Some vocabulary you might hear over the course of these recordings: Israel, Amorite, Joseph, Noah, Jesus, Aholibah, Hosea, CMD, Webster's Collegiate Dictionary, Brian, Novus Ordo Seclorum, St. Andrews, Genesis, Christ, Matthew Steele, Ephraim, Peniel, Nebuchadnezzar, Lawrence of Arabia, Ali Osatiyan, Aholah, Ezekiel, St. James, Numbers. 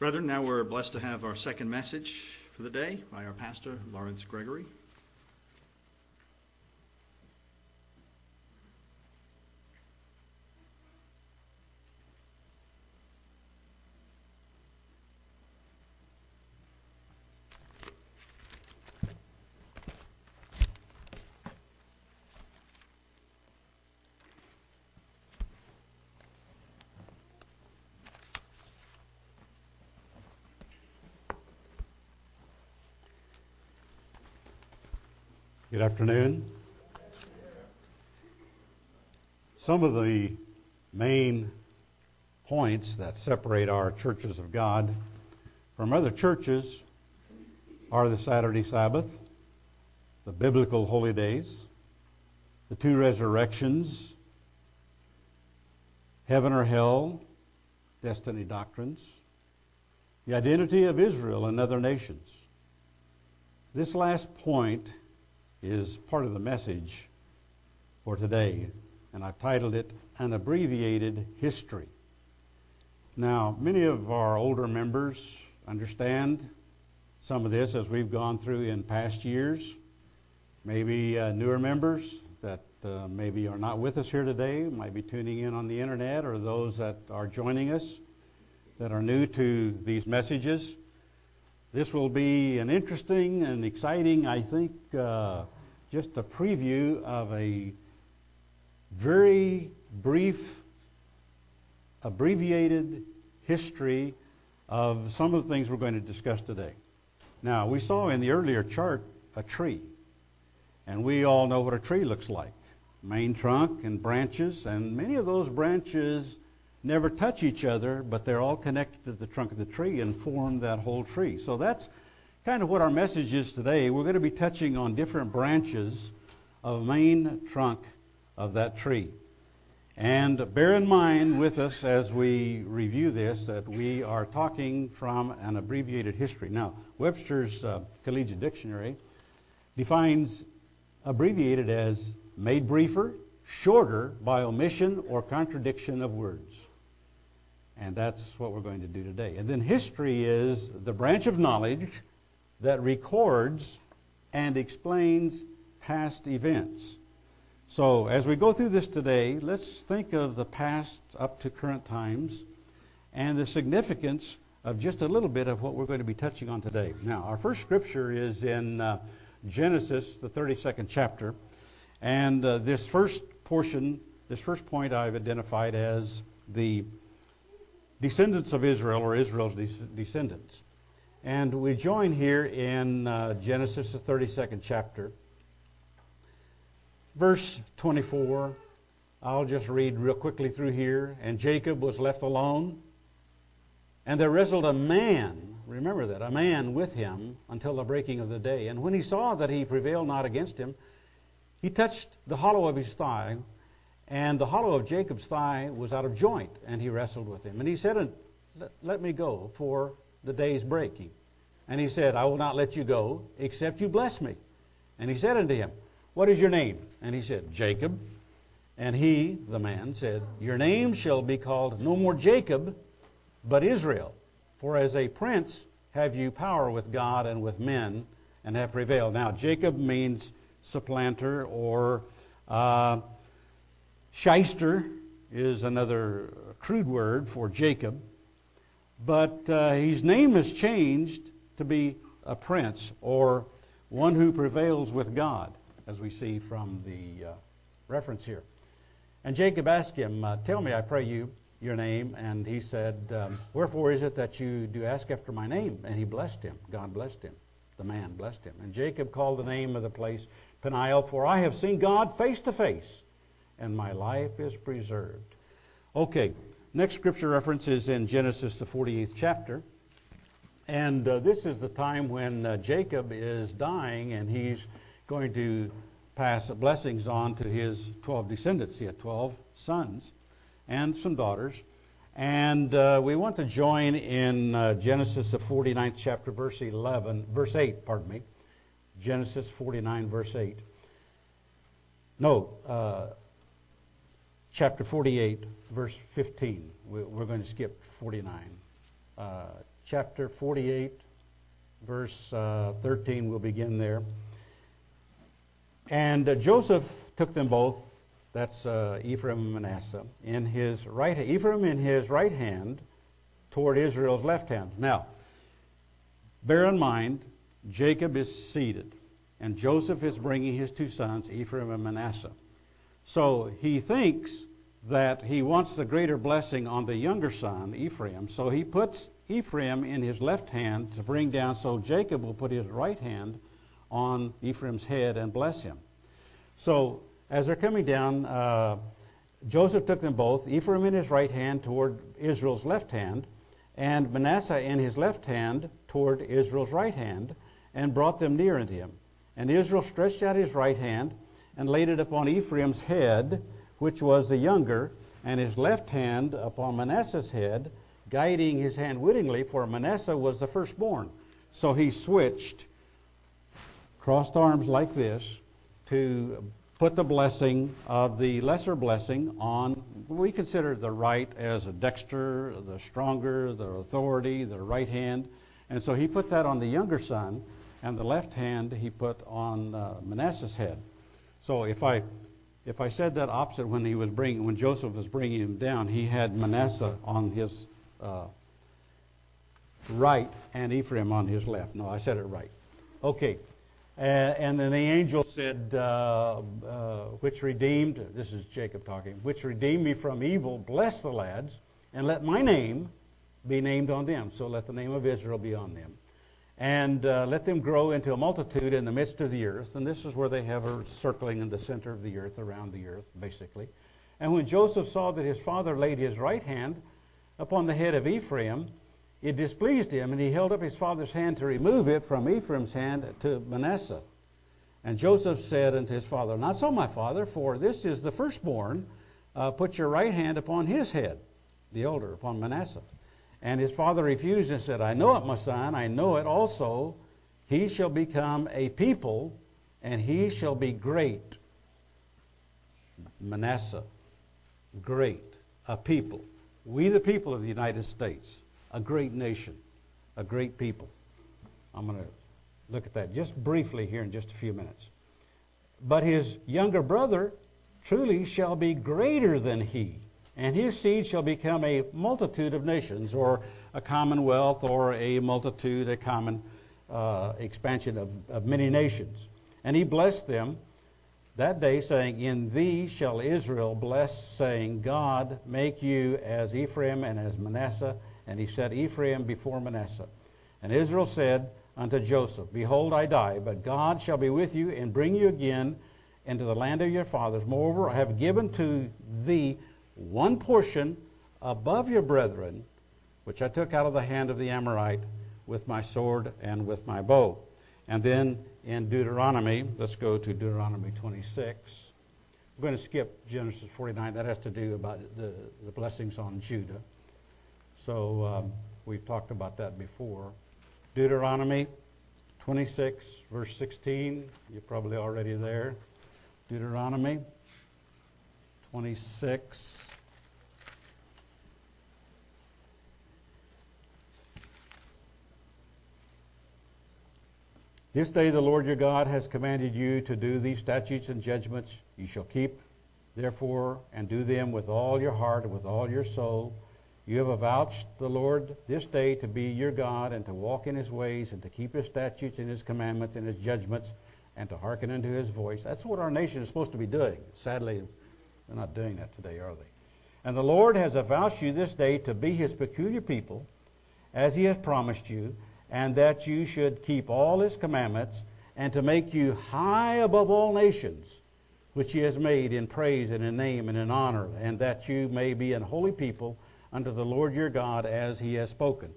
Brethren, now we're blessed to have our second message for the day by our pastor, Lawrence Gregory. Good afternoon. Some of the main points that separate our churches of God from other churches are the Saturday Sabbath, the biblical holy days, the two resurrections, heaven or hell, destiny doctrines, the identity of Israel and other nations. This last point is part of the message for today, and I've titled it An Abbreviated History. Now, many of our older members understand some of this as we've gone through in past years. Maybe newer members that maybe are not with us here today, might be tuning in on the internet, or those that are joining us that are new to these messages. This will be an interesting and exciting, I think, just a preview of a very brief, abbreviated history of some of the things we're going to discuss today. Now, we saw in the earlier chart a tree, and we all know what a tree looks like. Main trunk and branches, and many of those branches never touch each other, but they're all connected to the trunk of the tree and form that whole tree. So that's kind of what our message is today. We're going to be touching on different branches of the main trunk of that tree. And bear in mind with us as we review this that we are talking from an abbreviated history. Now, Webster's Collegiate Dictionary defines abbreviated as made briefer, shorter by omission or contradiction of words. And that's what we're going to do today. And then history is the branch of knowledge that records and explains past events. So as we go through this today, let's think of the past up to current times and the significance of just a little bit of what we're going to be touching on today. Now, our first scripture is in Genesis, the 32nd chapter. And this first portion, this first point I've identified as the descendants of Israel, or Israel's descendants. And we join here in Genesis, the 32nd chapter, verse 24. I'll just read real quickly through here. And Jacob was left alone, and there wrestled a man, remember that, a man with him until the breaking of the day. And when he saw that he prevailed not against him, he touched the hollow of his thigh, and the hollow of Jacob's thigh was out of joint, and he wrestled with him. And he said, "Let me go, for the day's breaking." And he said, "I will not let you go, except you bless me." And he said unto him, "What is your name?" And he said, "Jacob." And he, the man, said, "Your name shall be called no more Jacob, but Israel. For as a prince have you power with God and with men, and have prevailed." Now, Jacob means supplanter, or shyster is another crude word for Jacob, but his name has changed to be a prince, or one who prevails with God, as we see from the reference here. And Jacob asked him, "Tell me, I pray you, your name." And he said, "Wherefore is it that you do ask after my name?" And he blessed him. God blessed him. The man blessed him. And Jacob called the name of the place Peniel, for I have seen God face to face, and my life is preserved. Okay, next scripture reference is in Genesis, the 48th chapter. And this is the time when Jacob is dying, and he's going to pass blessings on to his 12 descendants. He had 12 sons and some daughters. And we want to join in Genesis, the 49th chapter, verse 8. Genesis 49, verse 8. Chapter 48, verse 15. We're going to skip 49. chapter 48, verse 13, we'll begin there. And Joseph took them both, that's Ephraim and Manasseh, in his right hand, Ephraim in his right hand toward Israel's left hand. Now, bear in mind, Jacob is seated, and Joseph is bringing his two sons, Ephraim and Manasseh. So he thinks that he wants the greater blessing on the younger son, Ephraim, so he puts Ephraim in his left hand to bring down, so Jacob will put his right hand on Ephraim's head and bless him. So as they're coming down, Joseph took them both, Ephraim in his right hand toward Israel's left hand, and Manasseh in his left hand toward Israel's right hand, and brought them near unto him. And Israel stretched out his right hand and laid it upon Ephraim's head, which was the younger, and his left hand upon Manasseh's head, guiding his hand wittingly, for Manasseh was the firstborn. So he switched, crossed arms like this, to put the blessing of the lesser blessing on, we consider the right as a dexter, the stronger, the authority, the right hand. And so he put that on the younger son, and the left hand he put on Manasseh's head. So if I said that opposite, when Joseph was bringing him down, he had Manasseh on his right and Ephraim on his left. No, I said it right. Okay. And then the angel said, which redeemed, this is Jacob talking, which redeemed me from evil, bless the lads, and let my name be named on them. So let the name of Israel be on them. And let them grow into a multitude in the midst of the earth. And this is where they have her circling in the center of the earth, around the earth, basically. And when Joseph saw that his father laid his right hand upon the head of Ephraim, it displeased him, and he held up his father's hand to remove it from Ephraim's hand to Manasseh. And Joseph said unto his father, Not so, my father, for this is the firstborn. Put your right hand upon his head, the elder, upon Manasseh. And his father refused and said, I know it, my son, I know it also. He shall become a people, and he shall be great. Manasseh, great, a people. We the people of the United States, a great nation, a great people. I'm going to look at that just briefly here in just a few minutes. But his younger brother truly shall be greater than he, and his seed shall become a multitude of nations, or a commonwealth, or a multitude, a common expansion of many nations. And he blessed them that day, saying, In thee shall Israel bless, saying, God make you as Ephraim and as Manasseh. And he set Ephraim before Manasseh. And Israel said unto Joseph, Behold, I die, but God shall be with you, and bring you again into the land of your fathers. Moreover, I have given to thee one portion above your brethren, which I took out of the hand of the Amorite with my sword and with my bow. And then in Deuteronomy, let's go to Deuteronomy 26. I'm going to skip Genesis 49. That has to do about the blessings on Judah. So we've talked about that before. Deuteronomy 26, verse 16. You're probably already there. Deuteronomy 26. This day the Lord your God has commanded you to do these statutes and judgments. You shall keep, therefore, and do them with all your heart and with all your soul. You have avouched the Lord this day to be your God, and to walk in his ways, and to keep his statutes and his commandments and his judgments, and to hearken unto his voice. That's what our nation is supposed to be doing. Sadly, they're not doing that today, are they? And the Lord has avouched you this day to be his peculiar people, as he has promised you, and that you should keep all his commandments, and to make you high above all nations, which he has made in praise and in name and in honor, and that you may be an holy people unto the Lord your God, as he has spoken.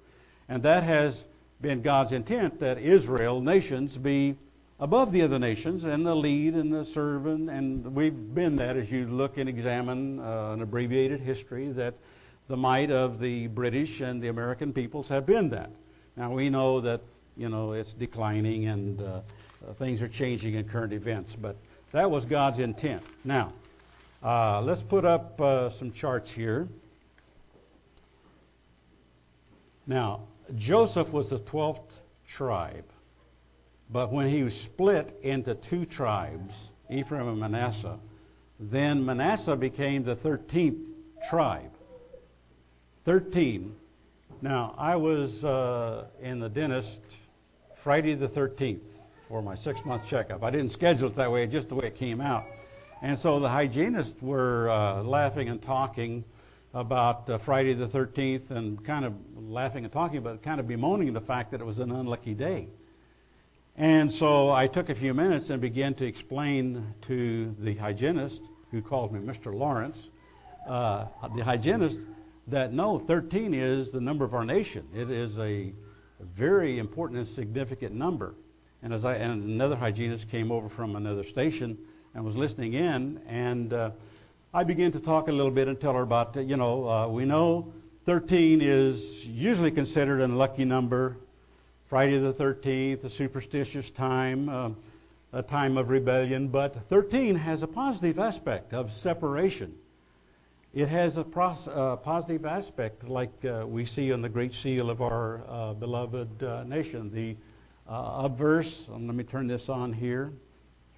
And that has been God's intent, that Israel, nations, be above the other nations, and the lead and the servant, and we've been that as you look and examine an abbreviated history, that the might of the British and the American peoples have been that. Now we know that, you know, it's declining, and things are changing in current events, but that was God's intent. Now, let's put up some charts here. Now, Joseph was the 12th tribe, but when he was split into two tribes, Ephraim and Manasseh, then Manasseh became the 13th tribe. 13. Now, I was in the dentist Friday the 13th for my 6-month checkup. I didn't schedule it that way, just the way it came out. And so the hygienists were laughing and talking about Friday the 13th and kind of laughing and talking, but kind of bemoaning the fact that it was an unlucky day. And so I took a few minutes and began to explain to the hygienist, who called me Mr. Lawrence, the hygienist, that no, 13 is the number of our nation. It is a very important and significant number. And another hygienist came over from another station and was listening in, and I began to talk a little bit and tell her about, we know 13 is usually considered an unlucky number. Friday the 13th, a superstitious time, a time of rebellion, but 13 has a positive aspect of separation. It has a positive aspect like we see on the great seal of our beloved nation. The obverse, and let me turn this on here,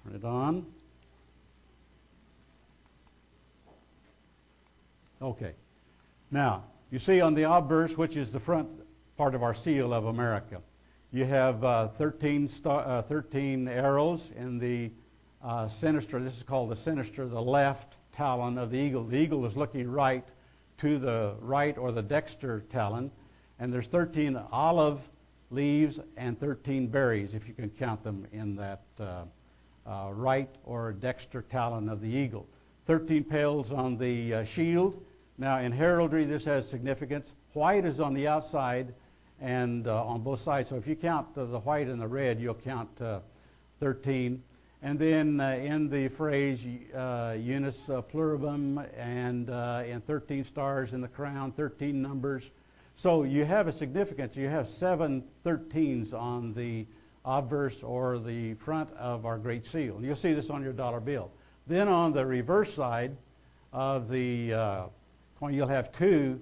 turn it on. Okay, now you see on the obverse, which is the front part of our seal of America, you have 13 arrows in the sinister, this is called the sinister, the left talon of the eagle. The eagle is looking right to the right or the dexter talon, and there's 13 olive leaves and 13 berries, if you can count them, in that right or dexter talon of the eagle. 13 pales on the shield. Now in heraldry this has significance. White is on the outside and on both sides, so if you count the white and the red, you'll count 13. And then in the phrase unis pluribum, and in 13 stars in the crown, 13 numbers. So you have a significance. You have 7 13s on the obverse or the front of our great seal. You'll see this on your dollar bill. Then on the reverse side of the coin, you'll have two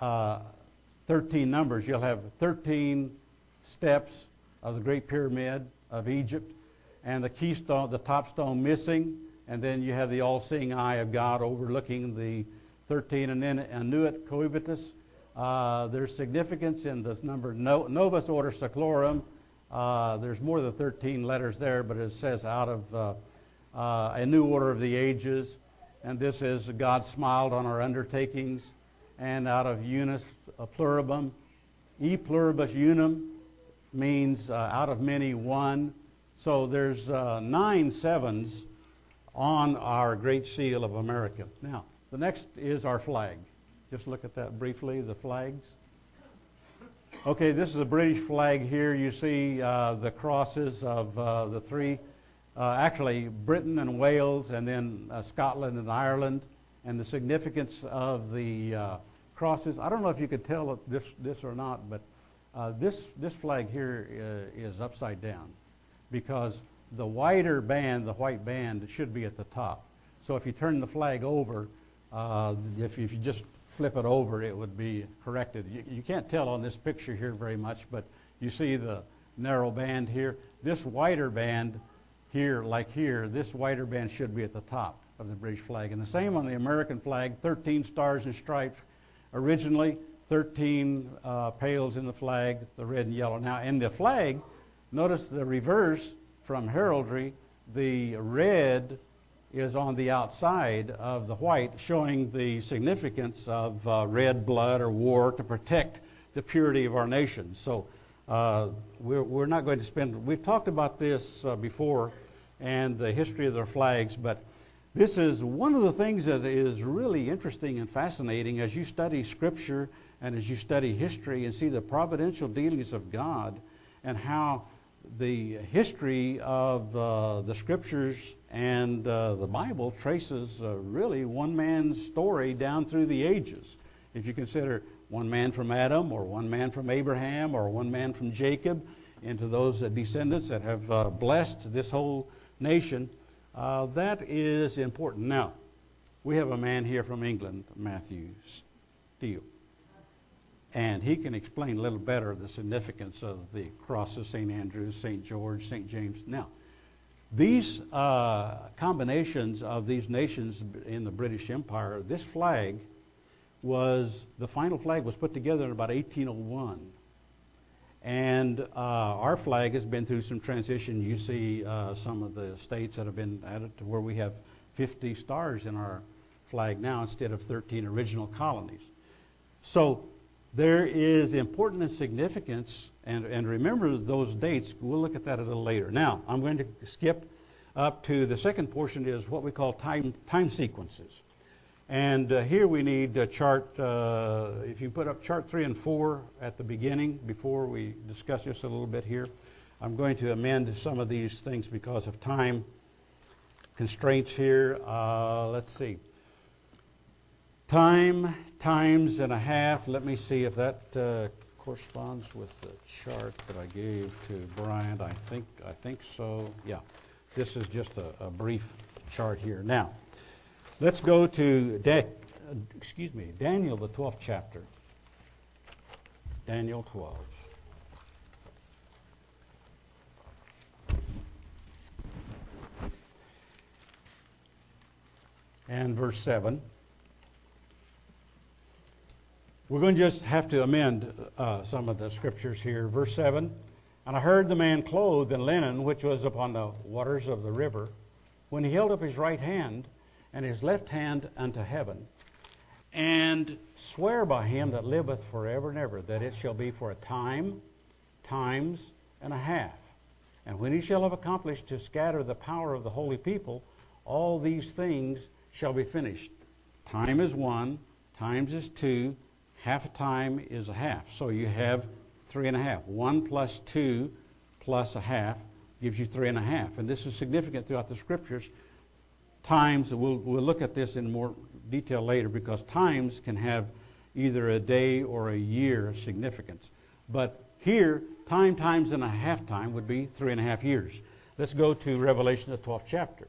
13 numbers. You'll have 13 steps of the Great Pyramid of Egypt, and the keystone, the top stone, missing, and then you have the all-seeing eye of God overlooking the 13, and then annuit coibitus. There's significance in this number. Novus Ordo Seclorum. There's more than 13 letters there, but it says out of a new order of the ages, and this is God smiled on our undertakings, and out of unis pluribum, e pluribus unum means out of many one. So there's 9 sevens on our great seal of America. Now, the next is our flag. Just look at that briefly, the flags. Okay, this is the British flag here. You see the crosses of the three, actually Britain and Wales, and then Scotland and Ireland, and the significance of the crosses. I don't know if you could tell this or not, but this flag here is upside down, because the wider band, the white band, should be at the top. So if you turn the flag over, if you just flip it over, it would be corrected. You can't tell on this picture here very much, but you see the narrow band here. This wider band here, like here, this wider band should be at the top of the British flag. And the same on the American flag, 13 stars and stripes originally, 13 pales in the flag, the red and yellow. Now in the flag, notice the reverse from heraldry, the red is on the outside of the white, showing the significance of red blood or war to protect the purity of our nation. So we're not going to spend, we've talked about this before and the history of their flags, but this is one of the things that is really interesting and fascinating as you study Scripture and as you study history and see the providential dealings of God and how the history of the Scriptures and the Bible traces really one man's story down through the ages. If you consider one man from Adam, or one man from Abraham, or one man from Jacob, into those descendants that have blessed this whole nation, that is important. Now, we have a man here from England, Matthew Steele. and he can explain a little better the significance of the crosses, St. Andrews, St. George, St. James. Now, these combinations of these nations in the British Empire, this flag was, the final flag was put together in about 1801. And our flag has been through some transition. You see some of the states that have been added to where we have 50 stars in our flag now instead of 13 original colonies. So there is importance and significance, and remember those dates. We'll look at that a little later. Now, I'm going to skip up to the second portion, is what we call time sequences. And here we need a chart. If you put up chart 3 and 4 at the beginning, before we discuss this a little bit here, I'm going to amend some of these things because of time constraints here. Let's see. Time, times and a half. Let me see if that corresponds with the chart that I gave to Brian. I think so. Yeah, this is just a brief chart here. Now, let's go to Daniel, the 12th chapter. Daniel 12. And verse 7. We're going to just have to amend some of the scriptures here. Verse 7. And I heard the man clothed in linen, which was upon the waters of the river, when he held up his right hand and his left hand unto heaven, and swear by him that liveth forever and ever, that it shall be for a time, times and a half. And when he shall have accomplished to scatter the power of the holy people, all these things shall be finished. Time is 1, times is 2, half a time is a half. So you have 3 and a half. 1 plus 2 plus a half gives you 3 and a half. And this is significant throughout the scriptures. Times, we'll look at this in more detail later, because times can have either a day or a year significance. But here, time, times, and a half time would be 3 and a half years. Let's go to Revelation, the 12th chapter.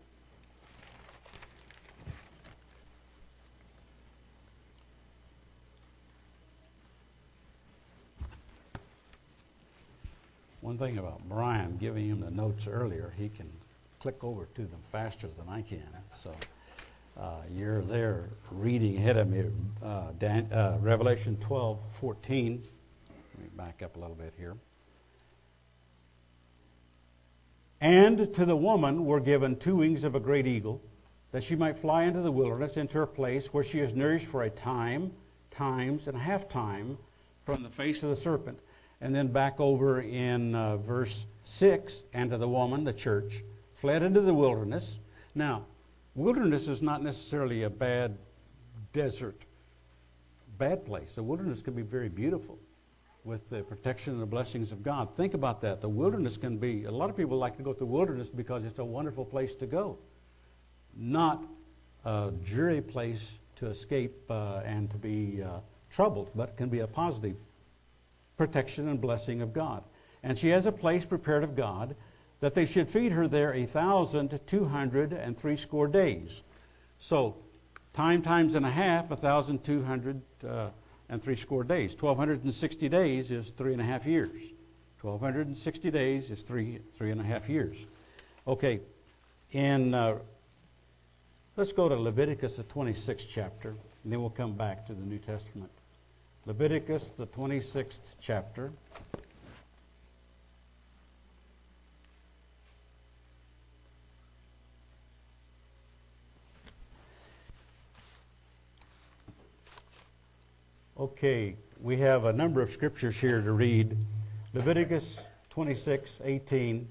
One thing about Brian, giving him the notes earlier, he can click over to them faster than I can. So you're there reading ahead of me. Revelation 12:14. Let me back up a little bit here. And to the woman were given 2 wings of a great eagle, that she might fly into the wilderness, into her place where she is nourished for a time, times, and a half time from the face of the serpent. And then back over in verse 6, and to the woman, the church, fled into the wilderness. Now, wilderness is not necessarily a bad desert, bad place. The wilderness can be very beautiful with the protection and the blessings of God. Think about that. The wilderness can be, a lot of people like to go to the wilderness because it's a wonderful place to go, not a dreary place to escape and to be troubled, but can be a positive protection and blessing of God. And she has a place prepared of God, that they should feed her there 1,260 days. So, time times and a half, 1,260 days. 1,260 days is 3 and a half years. 1,260 days is three and a half years. Okay, let's go to Leviticus, the 26th chapter, and then we'll come back to the New Testament. Leviticus, the 26th chapter. Okay, we have a number of scriptures here to read. Leviticus 26:18.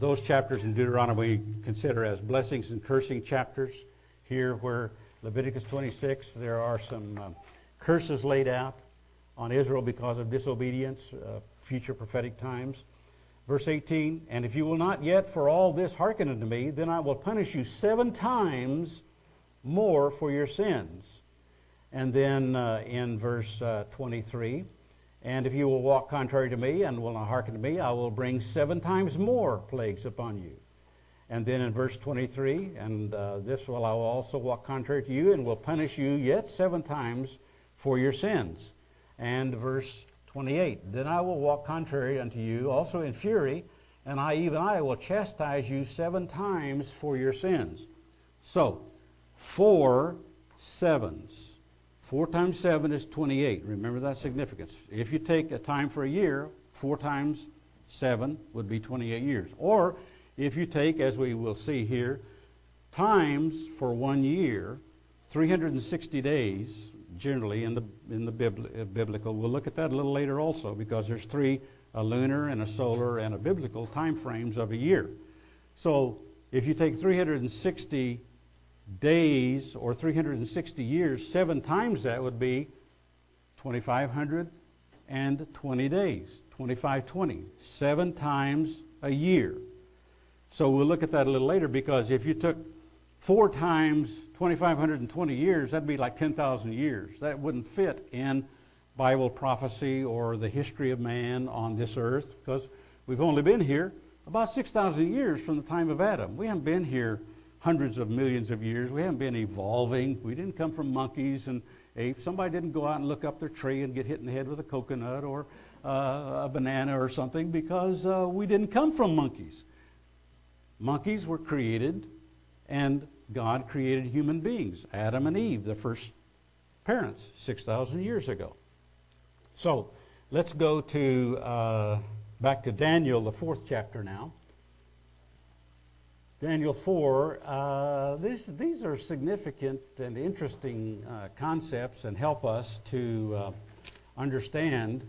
Those chapters in Deuteronomy we consider as blessings and cursing chapters. Here where Leviticus 26, there are some curses laid out on Israel because of disobedience, future prophetic times. Verse 18, and if you will not yet for all this hearken unto me, then I will punish you 7 times more for your sins. And then in verse 23, and if you will walk contrary to me and will not hearken to me, I will bring 7 times more plagues upon you. And then in verse 23, and this will I will also walk contrary to you and will punish you yet 7 times for your sins. and verse 28. Then I will walk contrary unto you, also in fury, and even I will chastise you 7 times for your sins. So, 4 sevens. 4 times 7 is 28. Remember that significance. If you take a time for a year, 4 times 7 would be 28 years. Or, if you take, as we will see here, times for 1 year, 360 days, generally in the biblical. We'll look at that a little later also, because there's three, a lunar and a solar and a biblical time frames of a year. So if you take 360 days or 360 years, 7 times that would be 2,520 days, 2520, 7 times a year. So we'll look at that a little later, because if you took 4 times 2,520 years, that'd be like 10,000 years. That wouldn't fit in Bible prophecy or the history of man on this earth, because we've only been here about 6,000 years from the time of Adam. We haven't been here hundreds of millions of years. We haven't been evolving. We didn't come from monkeys and apes. Somebody didn't go out and look up their tree and get hit in the head with a coconut or a banana or something, because we didn't come from monkeys. Monkeys were created, and God created human beings, Adam and Eve, the first parents, 6,000 years ago. So let's go to back to Daniel, the 4th chapter now. Daniel 4. These are significant and interesting concepts, and help us to understand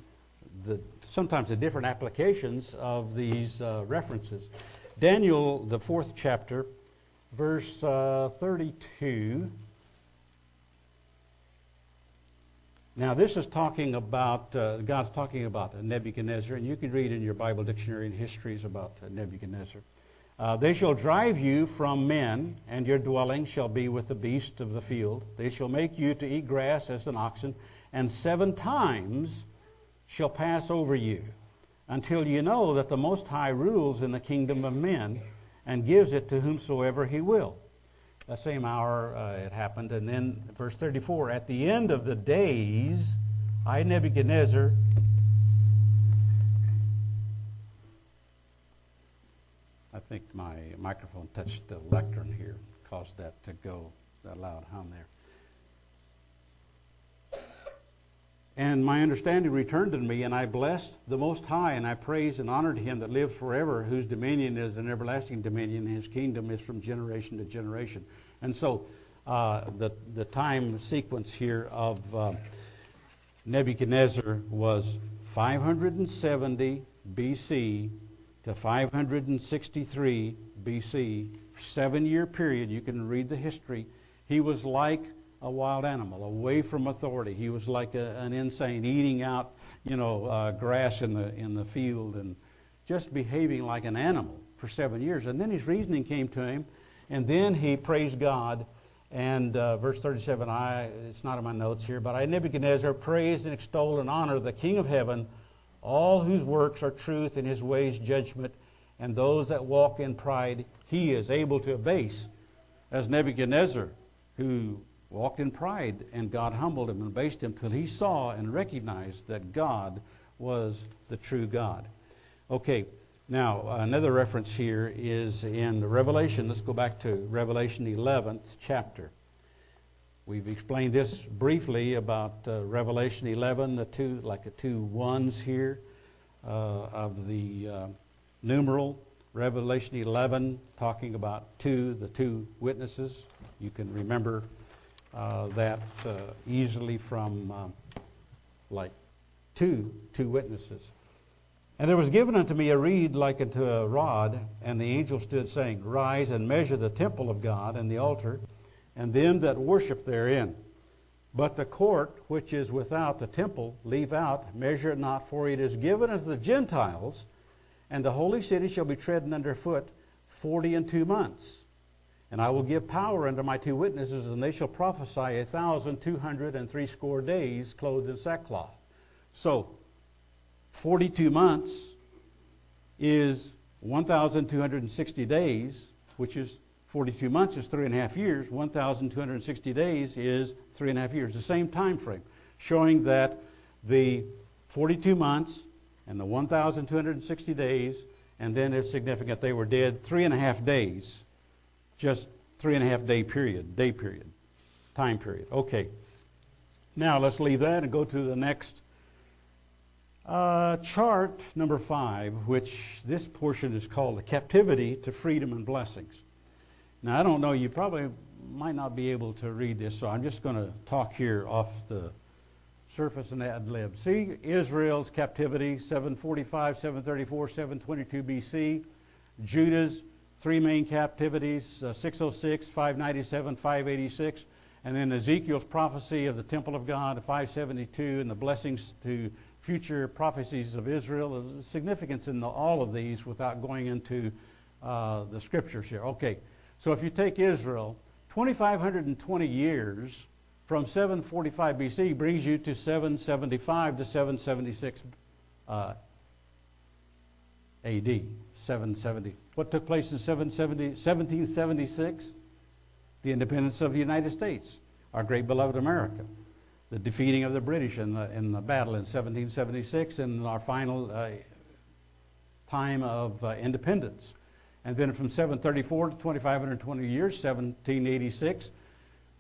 sometimes the different applications of these references. Daniel, the 4th chapter, verse 32. Now this is talking about, God's talking about Nebuchadnezzar, and you can read in your Bible dictionary and histories about Nebuchadnezzar. They shall drive you from men, and your dwelling shall be with the beast of the field. They shall make you to eat grass as an oxen, and 7 times shall pass over you, until you know that the Most High rules in the kingdom of men, and gives it to whomsoever he will. That same hour it happened. And then verse 34, at the end of the days, I, Nebuchadnezzar, I think my microphone touched the lectern here, caused that to go, that loud hum there. And my understanding returned to me, and I blessed the Most High, and I praised and honored him that lives forever, whose dominion is an everlasting dominion, and his kingdom is from generation to generation. And so the time sequence here of Nebuchadnezzar was 570 B.C. to 563 B.C., 7-year period. You can read the history. He was like a wild animal, away from authority. He was like an insane, eating out, grass in the field, and just behaving like an animal for 7 years. And then his reasoning came to him, and then he praised God. And verse 37, it's not in my notes here, but I, Nebuchadnezzar, praised and extolled and honored the King of heaven, all whose works are truth and his ways judgment, and those that walk in pride he is able to abase. As Nebuchadnezzar, who walked in pride, and God humbled him and abased him till he saw and recognized that God was the true God. Okay, now another reference here is in Revelation. Let's go back to Revelation 11th chapter. We've explained this briefly about Revelation 11, the two ones here of the numeral. Revelation 11 talking about the two witnesses. You can remember that easily from like two witnesses. And there was given unto me a reed like unto a rod, and the angel stood, saying, Rise and measure the temple of God and the altar, and them that worship therein. But the court which is without the temple leave out, measure it not, for it is given unto the Gentiles, and the holy city shall be trodden under foot 42 months. And I will give power unto my two witnesses, and they shall prophesy 1,260 days, clothed in sackcloth. So, 42 months is 1,260 days, which is 42 months is 3.5 years. 1,260 days is 3.5 years, the same time frame, showing that the 42 months and the 1,260 days, and then it's significant they were dead 3.5 days, just 3.5 day period, time period. Okay, now let's leave that and go to the next chart, number 5, which this portion is called the captivity to freedom and blessings. Now I don't know, you probably might not be able to read this, so I'm just going to talk here off the surface and ad lib. See, Israel's captivity, 745, 734, 722 BC. Judah's three main captivities, 606, 597, 586. And then Ezekiel's prophecy of the temple of God, 572, and the blessings to future prophecies of Israel. There's significance in all of these without going into the scriptures here. Okay, so if you take Israel, 2,520 years from 745 BC brings you to 775 to 776 AD. 770. What took place in 1776? The independence of the United States, our great beloved America. The defeating of the British in the battle in 1776 and our final time of independence. And then from 734 to 2,520 years, 1786,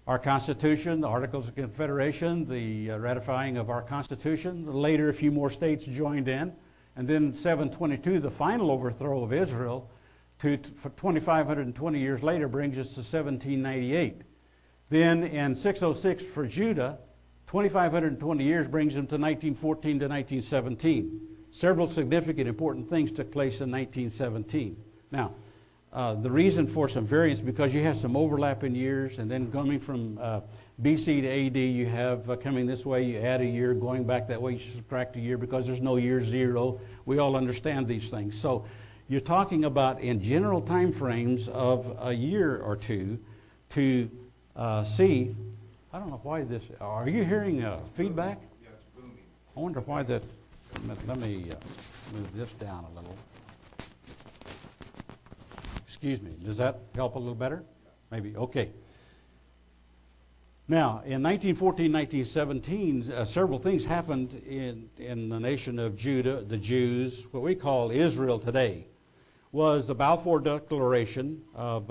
our Constitution, the Articles of Confederation, the ratifying of our Constitution. Later, a few more states joined in. And then 722, the final overthrow of Israel, to 2,520 years later brings us to 1798. Then in 606 for Judah, 2,520 years brings them to 1914 to 1917. Several significant, important things took place in 1917. Now, the reason for some variance, because you have some overlap in years, and then coming from BC to AD, you have coming this way, you add a year, going back that way, you subtract a year, because there's no year zero. We all understand these things. So you're talking about in general time frames of a year or two to see. I don't know why this, are you hearing feedback? Yeah, it's booming. I wonder why that, let me move this down a little. Excuse me, does that help a little better? Maybe, okay. Now, in 1914, 1917, several things happened in the nation of Judah, the Jews, what we call Israel today, was the Balfour Declaration of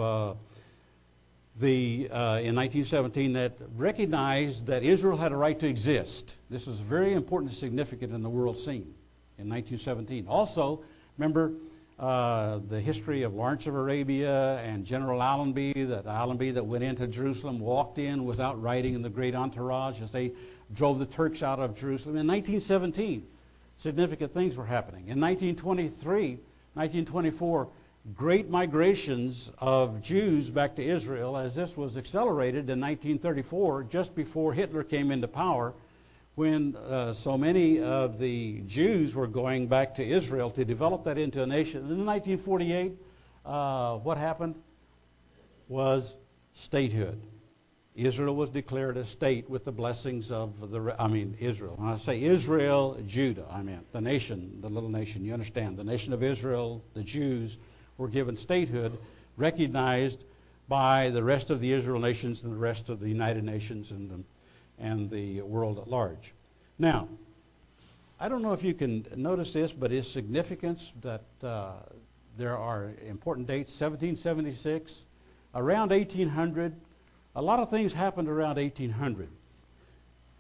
in 1917 that recognized that Israel had a right to exist. This is very important and significant in the world scene in 1917. Also, remember, the history of Lawrence of Arabia and General Allenby, that went into Jerusalem, walked in without writing in the great entourage as they drove the Turks out of Jerusalem. In 1917, significant things were happening. In 1923, 1924, great migrations of Jews back to Israel, as this was accelerated in 1934, just before Hitler came into power, when so many of the Jews were going back to Israel to develop that into a nation. And in 1948, what happened was statehood. Israel was declared a state with the blessings of Israel. When I say Israel, Judah, I meant the nation, the little nation, you understand. The nation of Israel, the Jews, were given statehood, recognized by the rest of the Israel nations and the rest of the United Nations and the world at large. Now, I don't know if you can notice this, but its significance that there are important dates, 1776, around 1800, a lot of things happened around 1800.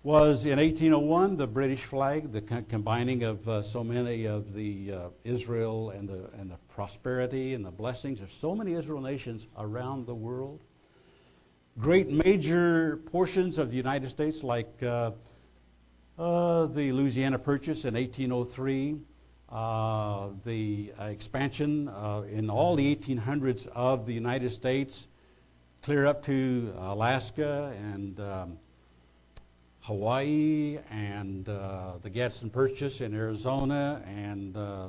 Was in 1801 the British flag, the combining of so many of the Israel and the prosperity and the blessings of so many Israel nations around the world. Great major portions of the United States, like the Louisiana Purchase in 1803, the expansion in all the 1800s of the United States, clear up to Alaska and Hawaii, and the Gadsden Purchase in Arizona, and the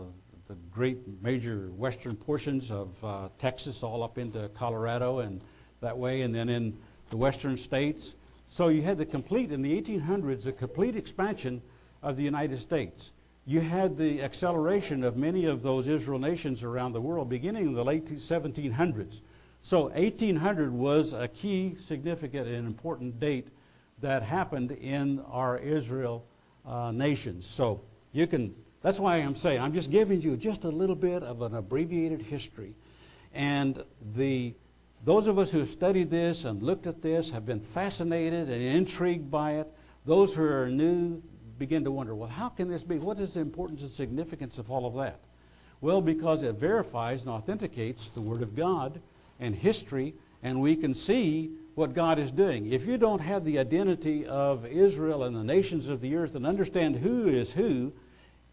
great major western portions of Texas, all up into Colorado and that way, and then in the western states. So you had in the 1800s, the complete expansion of the United States. You had the acceleration of many of those Israel nations around the world beginning in the late 1700s. So 1800 was a key, significant, and important date that happened in our Israel nations. So you can, that's why I'm saying, I'm just giving you just a little bit of an abbreviated history. And those of us who have studied this and looked at this have been fascinated and intrigued by it. Those who are new begin to wonder, well, how can this be? What is the importance and significance of all of that? Well, because it verifies and authenticates the Word of God and history, and we can see what God is doing. If you don't have the identity of Israel and the nations of the earth and understand who is who,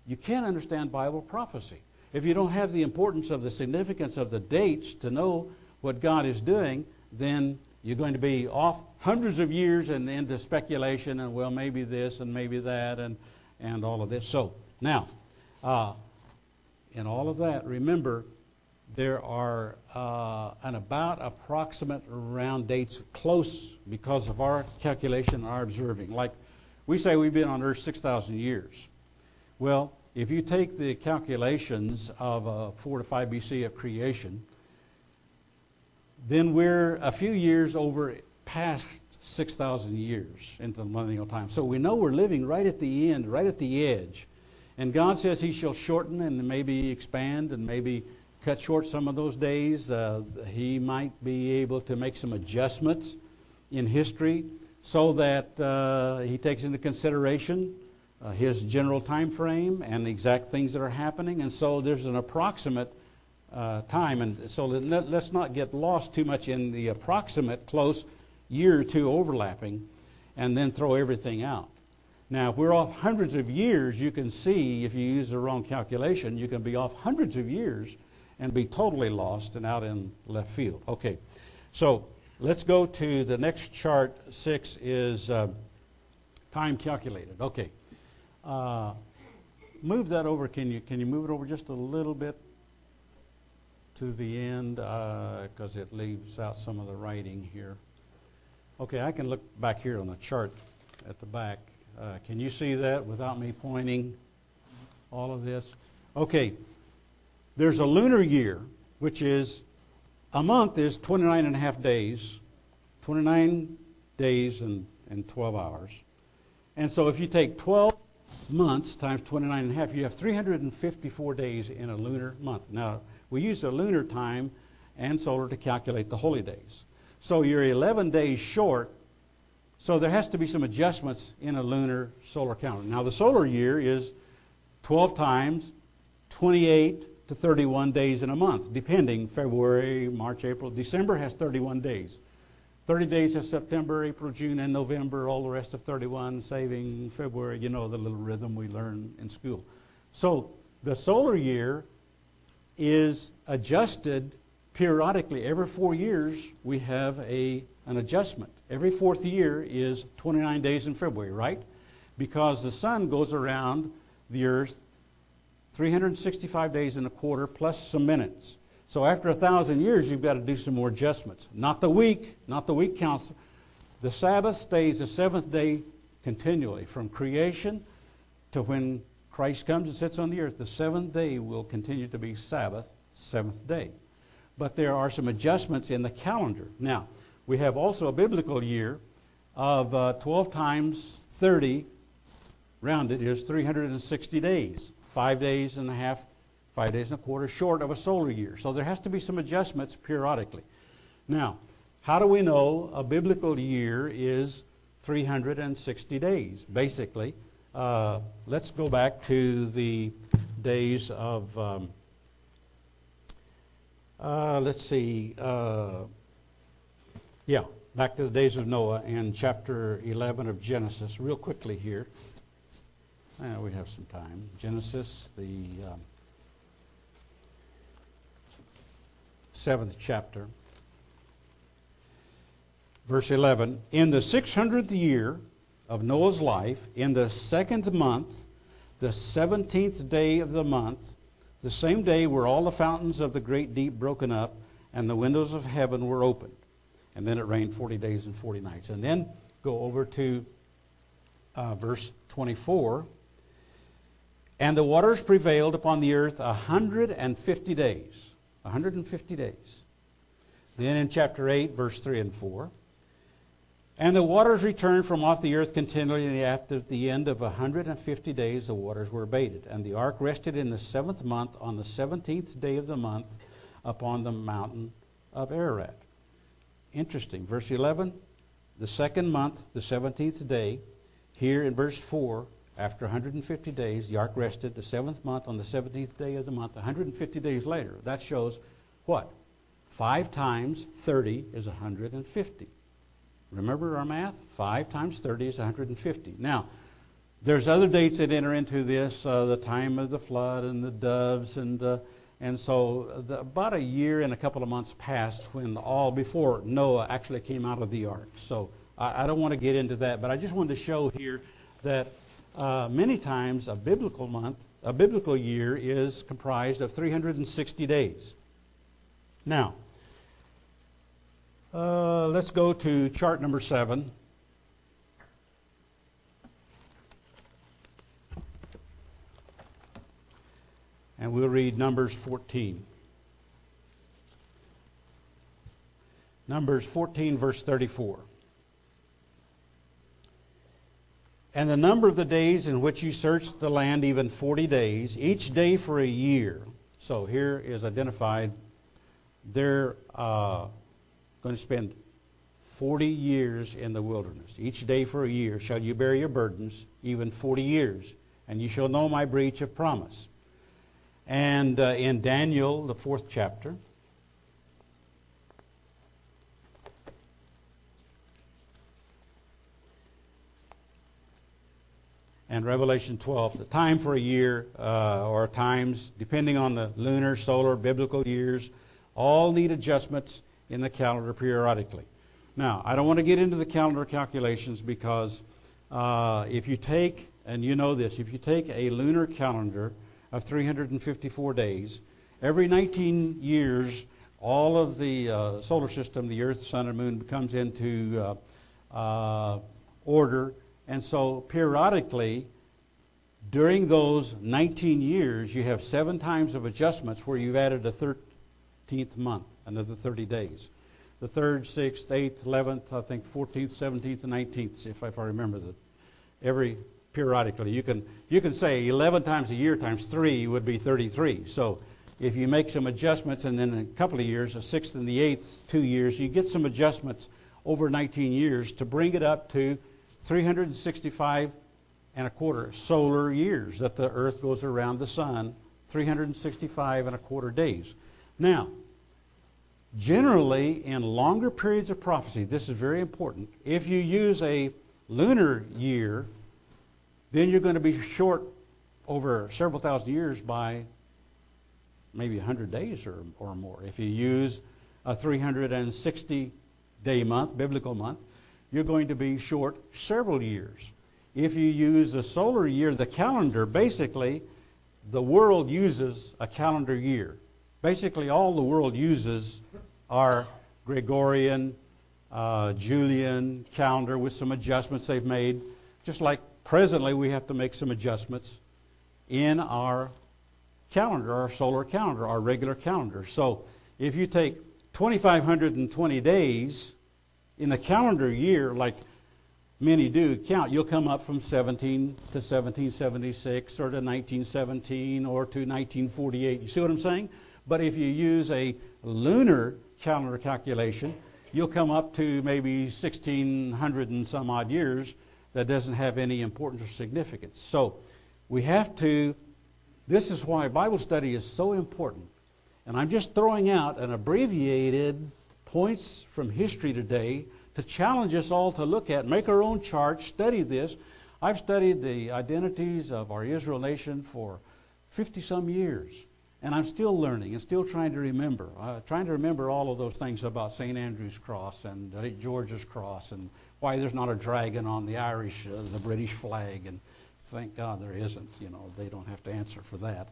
you can't understand Bible prophecy. If you don't have the importance of the significance of the dates to know what God is doing, then you're going to be off hundreds of years and into speculation and, well, maybe this and maybe that and all of this. So now, in all of that, remember, there are about approximate round dates close because of our calculation and our observing. Like we say we've been on Earth 6,000 years. Well, if you take the calculations of 4 to 5 BC of creation, then we're a few years over past 6,000 years into the millennial time. So we know we're living right at the end, right at the edge. And God says He shall shorten and maybe expand and maybe cut short some of those days. He might be able to make some adjustments in history so that He takes into consideration His general time frame and the exact things that are happening. And so there's an approximate time, and so let's not get lost too much in the approximate close year or two overlapping and then throw everything out. Now, if we're off hundreds of years, you can see, if you use the wrong calculation, you can be off hundreds of years and be totally lost and out in left field. Okay, so let's go to the next chart. 6 is time calculated. Okay, move that over. Can you move it over just a little bit to the end, because it leaves out some of the writing here. Okay, I can look back here on the chart at the back. Can you see that without me pointing all of this? Okay, there's a lunar year, which is a month is 29 and a half days, 29 days and 12 hours. And so if you take 12 months times 29 and a half, you have 354 days in a lunar month. Now, we use the lunar time and solar to calculate the holy days. So you're 11 days short, so there has to be some adjustments in a lunar solar calendar. Now the solar year is 12 times 28 to 31 days in a month, depending. February, March, April. December has 31 days. 30 days of September, April, June, and November, all the rest of 31, saving February, you know, the little rhythm we learn in school. So the solar year is adjusted periodically. Every 4 years we have an adjustment. Every fourth year is 29 days in February, right? Because the sun goes around the earth 365 days and a quarter plus some minutes. So after 1,000 years you've got to do some more adjustments. Not the week counts. The Sabbath stays the seventh day continually from creation to when Christ comes and sits on the earth. The seventh day will continue to be Sabbath, seventh day. But there are some adjustments in the calendar. Now, we have also a biblical year of 12 times 30, rounded, is 360 days. 5 days and a half, 5 days and a quarter short of a solar year. So there has to be some adjustments periodically. Now, how do we know a biblical year is 360 days, basically? Let's go back to the days of, back to the days of Noah and chapter 11 of Genesis, real quickly here. We have some time. Genesis, the 7th chapter, verse 11. In the 600th year of Noah's life, in the 2nd month, the 17th day of the month, the same day were all the fountains of the great deep broken up, and the windows of heaven were opened. And then it rained 40 days and 40 nights. And then go over to verse 24. And the waters prevailed upon the earth 150 days. 150 days. Then in chapter 8, verse 3 and 4. And the waters returned from off the earth continually, and after the end of 150 days the waters were abated. And the ark rested in the seventh month, on the 17th day of the month, upon the mountain of Ararat. Interesting. Verse 11, the second month, the 17th day. Here in verse 4, after 150 days, the ark rested the seventh month on the 17th day of the month, 150 days later. That shows what? 5 times 30 is 150. Remember our math? 5 times 30 is 150. Now, there's other dates that enter into this, the time of the flood and the doves, and so about a year and a couple of months passed when before Noah actually came out of the ark. So I don't want to get into that, but I just wanted to show here that many times a biblical year is comprised of 360 days. Now, let's go to chart number 7. And we'll read Numbers 14. Numbers 14, verse 34. And the number of the days in which you searched the land, even 40 days, each day for a year. So here is identified they're going to spend 40 years in the wilderness. Each day for a year shall you bear your burdens, even 40 years, and you shall know my breach of promise. And in Daniel, the 4th chapter, and Revelation 12, the time for a year, or times, depending on the lunar, solar, biblical years, all need adjustments in the calendar periodically. Now, I don't want to get into the calendar calculations because if you take, and you know this, if you take a lunar calendar of 354 days, every 19 years, all of the solar system, the Earth, Sun, and Moon, comes into order. And so periodically, during those 19 years, you have 7 times of adjustments where you've added a 13th month, another 30 days. The 3rd, 6th, 8th, 11th, I think 14th, 17th, and 19th, if I remember that. Every periodically, you can say 11 times a year times 3 would be 33. So if you make some adjustments, and then in a couple of years, the 6th and the 8th, 2 years, you get some adjustments over 19 years to bring it up to 365 and a quarter solar years that the Earth goes around the Sun, 365 and a quarter days. Now, generally, in longer periods of prophecy, this is very important, if you use a lunar year, then you're going to be short over several thousand years by maybe 100 days or more. If you use a 360-day month, biblical month, you're going to be short several years. If you use the solar year, the calendar, basically, the world uses a calendar year. Basically, all the world uses are Gregorian, Julian calendar with some adjustments they've made. Just like presently, we have to make some adjustments in our calendar, our solar calendar, our regular calendar. So if you take 2,520 days in the calendar year, like many do count, you'll come up from 17 to 1776 or to 1917 or to 1948. You see what I'm saying? But if you use a lunar calendar calculation, you'll come up to maybe 1,600 and some odd years. That doesn't have any importance or significance. So we have to, this is why Bible study is so important. And I'm just throwing out an abbreviated points from history today to challenge us all to look at, make our own chart, study this. I've studied the identities of our Israel nation for 50-some years. And I'm still learning and still trying to remember all of those things about St. Andrew's cross and St. George's cross and why there's not a dragon on the Irish, the British flag. And thank God there isn't. You know, they don't have to answer for that.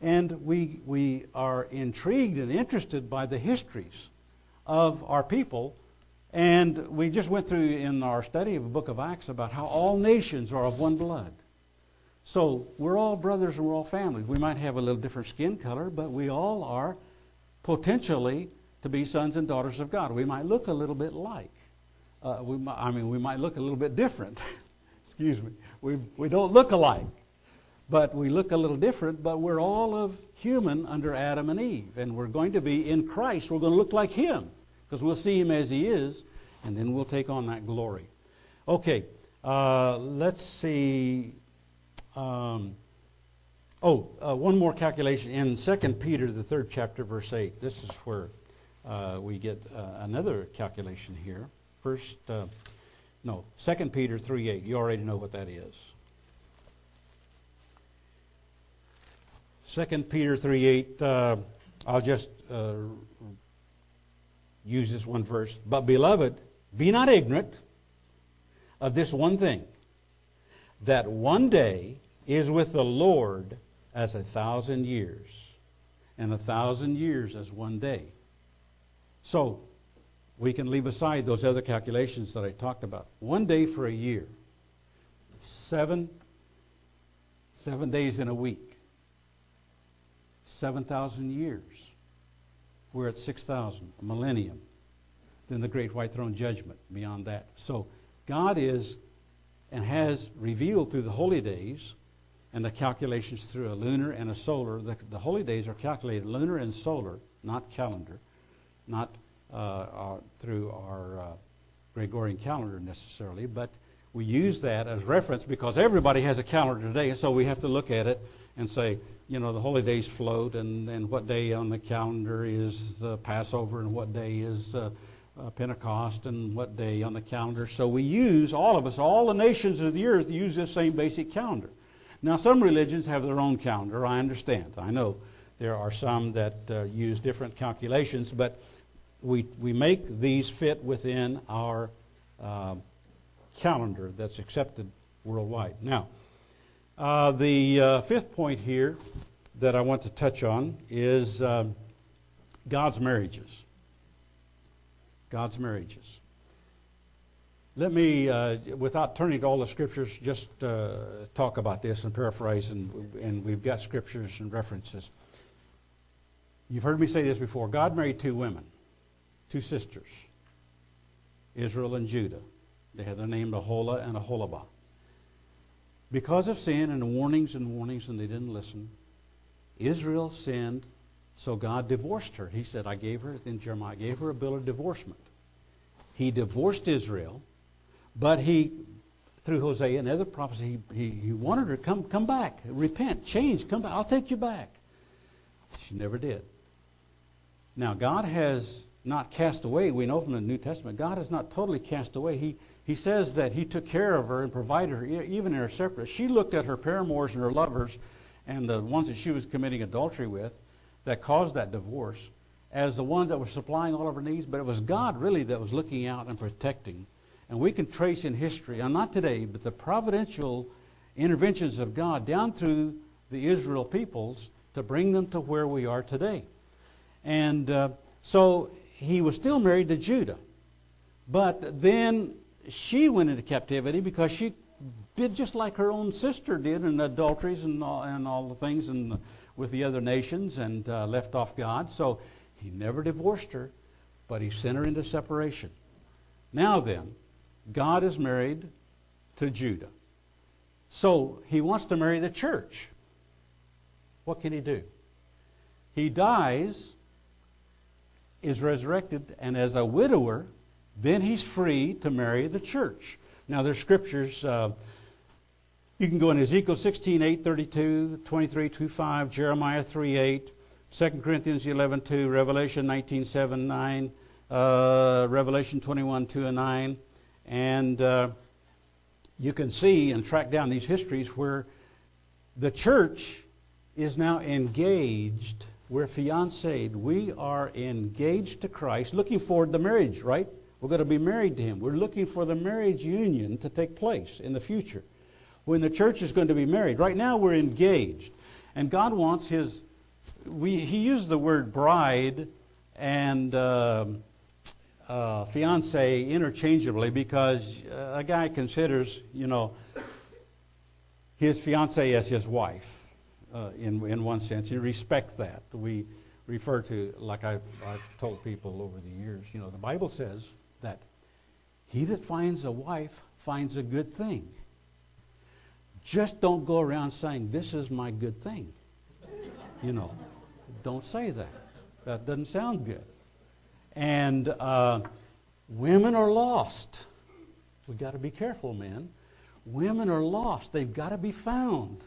And we are intrigued and interested by the histories of our people. And we just went through in our study of the book of Acts about how all nations are of one blood. So we're all brothers and we're all family. We might have a little different skin color, but we all are potentially to be sons and daughters of God. We might look a little bit like. we might look a little bit different. Excuse me. We don't look alike, but we look a little different, but we're all of human under Adam and Eve, and we're going to be in Christ. We're going to look like Him because we'll see Him as He is, and then we'll take on that glory. Okay, let's see. One more calculation in 2 Peter, the 3rd chapter, verse 8. This is where we get another calculation here. 2 Peter 3:8. You already know what that is. 2 Peter 3:8, I'll just use this one verse. But, beloved, be not ignorant of this one thing, that one day is with the Lord as 1,000 years, and 1,000 years as one day. So, we can leave aside those other calculations that I talked about. One day for a year. Seven days in a week. 7,000 years. We're at 6,000, a millennium. Then the great white throne judgment beyond that. So God is and has revealed through the holy days and the calculations through a lunar and a solar. The holy days are calculated lunar and solar, not calendar, not through our Gregorian calendar necessarily, but we use that as reference because everybody has a calendar today, so we have to look at it and say, you know, the holy days float, and what day on the calendar is the Passover, and what day is Pentecost, and what day on the calendar. So we use, all of us, all the nations of the earth use this same basic calendar. Now, some religions have their own calendar, I understand. I know there are some that use different calculations, but we make these fit within our calendar that's accepted worldwide. Now, the 5th point here that I want to touch on is God's marriages. God's marriages. Let me, without turning to all the scriptures, just talk about this and paraphrase, and we've got scriptures and references. You've heard me say this before. God married two women. Two sisters, Israel and Judah. They had their name Aholah and Aholibah. Because of sin and warnings, and they didn't listen, Israel sinned, so God divorced her. He said, then Jeremiah gave her a bill of divorcement. He divorced Israel, but he, through Hosea and other prophets, he wanted her to come back, repent, change, come back, I'll take you back. She never did. Now, God has not cast away. We know from the New Testament, God has not totally cast away. He says that He took care of her and provided her, even in her separateness. She looked at her paramours and her lovers and the ones that she was committing adultery with that caused that divorce as the ones that were supplying all of her needs, but it was God really that was looking out and protecting. And we can trace in history, and not today, but the providential interventions of God down through the Israel peoples to bring them to where we are today. And so he was still married to Judah, but then she went into captivity because she did just like her own sister did in adulteries and all the things and with the other nations and left off God. So he never divorced her, but he sent her into separation. Now then, God is married to Judah. So he wants to marry the church. What can he do? He dies, is resurrected, and as a widower, then he's free to marry the church. Now, there's scriptures. You can go in Ezekiel 16:8, 32, 23:25, Jeremiah 3:8, 2 Corinthians 11:2, Revelation 19:7-9, Revelation 21:2-9, and you can see and track down these histories where the church is now engaged. We're fiancéed. We are engaged to Christ, looking forward to marriage, right? We're going to be married to Him. We're looking for the marriage union to take place in the future when the church is going to be married. Right now we're engaged. And God wants His... He used the word bride and fiancé interchangeably because a guy considers, you know, his fiancée as his wife. In one sense, you respect that. We refer to, like I've told people over the years, you know, the Bible says that He that finds a wife finds a good thing. Just don't go around saying, this is my good thing. You know, don't say that. That doesn't sound good. And women are lost. We've got to be careful, men. Women are lost. They've got to be found.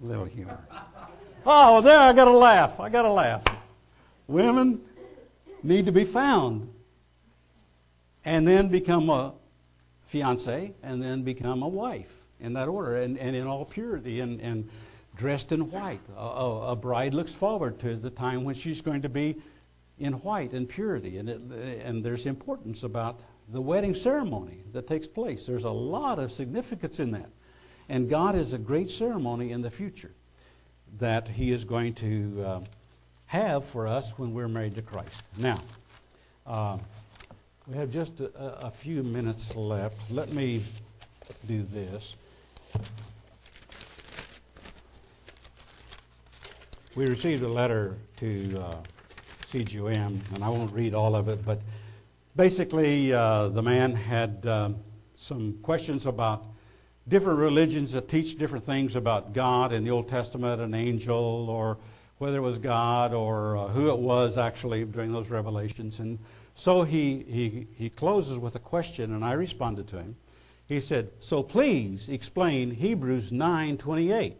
Little humor. Oh, there, I got to laugh. Women need to be found and then become a fiancé and then become a wife in that order and in all purity and dressed in white. A bride looks forward to the time when she's going to be in white and purity, and there's importance about the wedding ceremony that takes place. There's a lot of significance in that. And God is a great ceremony in the future that He is going to have for us when we're married to Christ. Now, we have just a few minutes left. Let me do this. We received a letter to CGM, and I won't read all of it, but basically the man had some questions about different religions that teach different things about God in the Old Testament, an angel, or whether it was God, or who it was actually during those revelations. And so he closes with a question, and I responded to him. He said, so please explain Hebrews 9:28,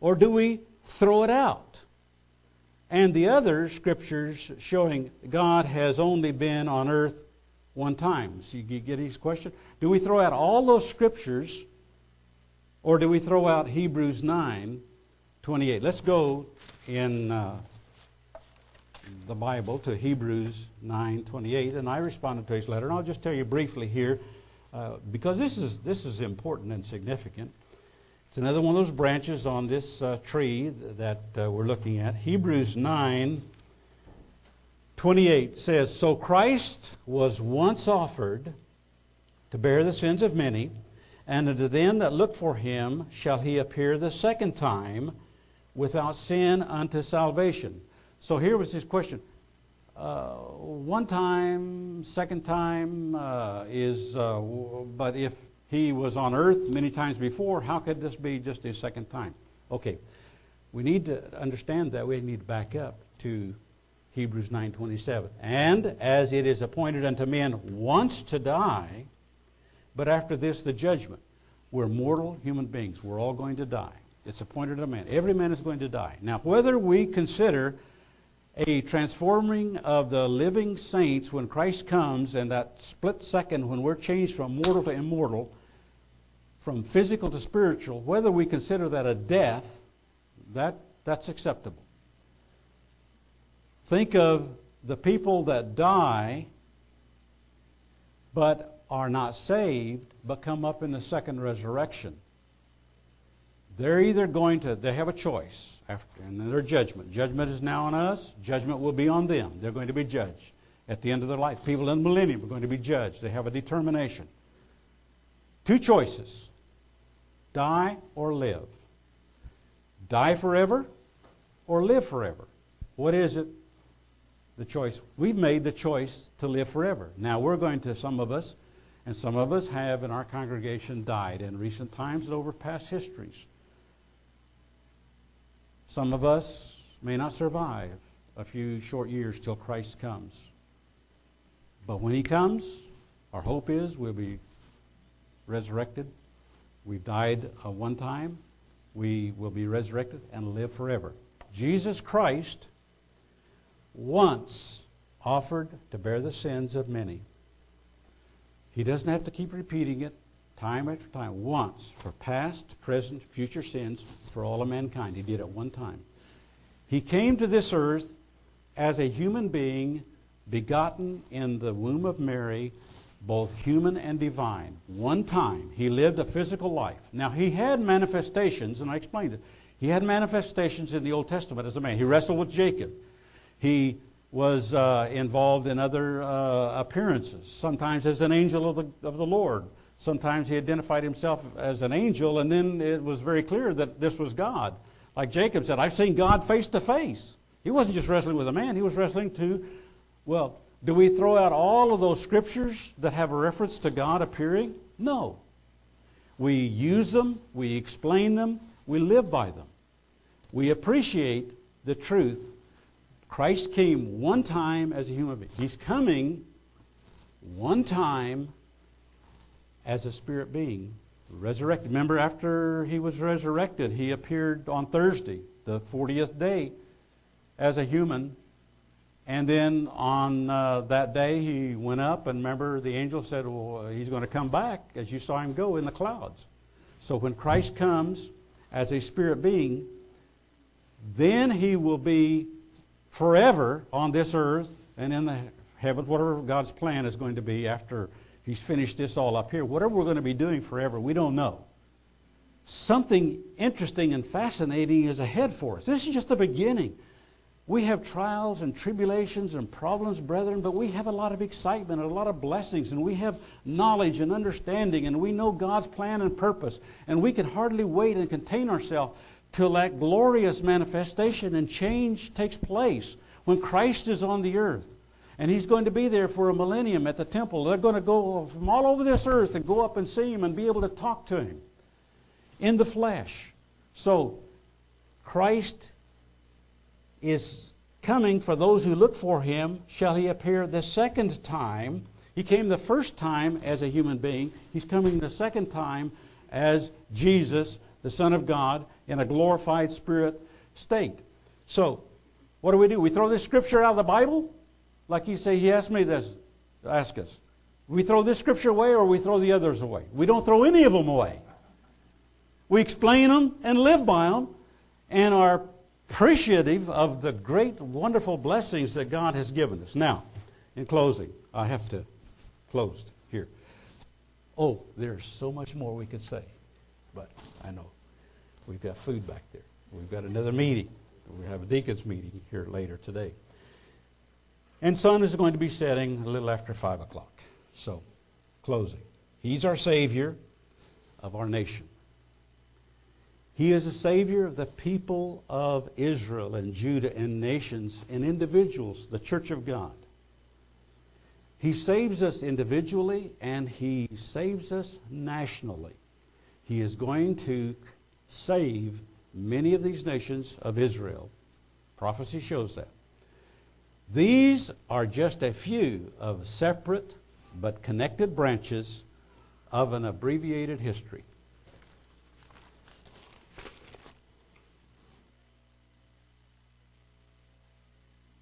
or do we throw it out? And the other scriptures showing God has only been on earth one time. So you get his question? Do we throw out all those scriptures, or do we throw out Hebrews 9:28? Let's go in the Bible to Hebrews 9:28, and I responded to his letter, and I'll just tell you briefly here, because this is important and significant. It's another one of those branches on this tree that we're looking at. Hebrews 9:28 says, so Christ was once offered to bear the sins of many, and unto them that look for Him shall He appear the second time without sin unto salvation. So here was his question. One time, second time but if He was on earth many times before, how could this be just His second time? Okay, we need to understand that. We need to back up to Hebrews 9:27. And as it is appointed unto men once to die, but after this the judgment. We're mortal human beings. We're all going to die. It's appointed a man. Every man is going to die. Now, whether we consider a transforming of the living saints when Christ comes and that split second when we're changed from mortal to immortal, from physical to spiritual, whether we consider that a death, that's acceptable. Think of the people that die but are not saved but come up in the second resurrection. They're either they have a choice after, and their judgment. Judgment is now on us. Judgment will be on them. They're going to be judged at the end of their life. People in the millennium are going to be judged. They have a determination. Two choices: die or live. Die forever or live forever. What is it? The choice. We've made the choice to live forever. Now we're going to, some of us, and some of us have in our congregation died in recent times and over past histories. Some of us may not survive a few short years till Christ comes. But when He comes, our hope is we'll be resurrected. We've died one time. We will be resurrected and live forever. Jesus Christ once offered to bear the sins of many. He doesn't have to keep repeating it. Time after time, once, for past, present, future sins, for all of mankind. He did it one time. He came to this earth as a human being, begotten in the womb of Mary, both human and divine. One time, He lived a physical life. Now, He had manifestations, and I explained it. He had manifestations in the Old Testament as a man. He wrestled with Jacob. He was involved in other appearances, sometimes as an angel of the Lord. Sometimes He identified Himself as an angel, and then it was very clear that this was God. Like Jacob said, I've seen God face to face. He wasn't just wrestling with a man. He was wrestling Do we throw out all of those scriptures that have a reference to God appearing? No. We use them, we explain them, we live by them. We appreciate the truth. Christ came one time as a human being. He's coming one time as a spirit being, resurrected. Remember, after he was resurrected, he appeared on Thursday, the 40th day, as a human. And then on that day, he went up, and remember, the angel said, well, he's going to come back as you saw him go in the clouds. So when Christ comes as a spirit being, then he will be forever on this earth and in the heavens, whatever God's plan is going to be after he's finished this all up here. Whatever we're going to be doing forever, we don't know. Something interesting and fascinating is ahead for us. This is just the beginning. We have trials and tribulations and problems, brethren, but we have a lot of excitement and a lot of blessings, and we have knowledge and understanding, and we know God's plan and purpose, and we can hardly wait and contain ourselves till that glorious manifestation and change takes place when Christ is on the earth. And he's going to be there for a millennium at the temple. They're going to go from all over this earth and go up and see him and be able to talk to him in the flesh. So Christ is coming for those who look for him. Shall he appear the second time? He came the first time as a human being. He's coming the second time as Jesus, the Son of God, in a glorified spirit state. So, what do? We throw this scripture out of the Bible? Like he asked me this, ask us. We throw this scripture away or we throw the others away? We don't throw any of them away. We explain them and live by them and are appreciative of the great, wonderful blessings that God has given us. Now, in closing, I have to close here. Oh, there's so much more we could say, but I know we've got food back there. We've got another meeting. We have a deacon's meeting here later today. And sun is going to be setting a little after 5 o'clock. So, closing. He's our Savior of our nation. He is a Savior of the people of Israel and Judah and nations and individuals, the Church of God. He saves us individually and He saves us nationally. He is going to save many of these nations of Israel. Prophecy shows that. These are just a few of separate but connected branches of an abbreviated history.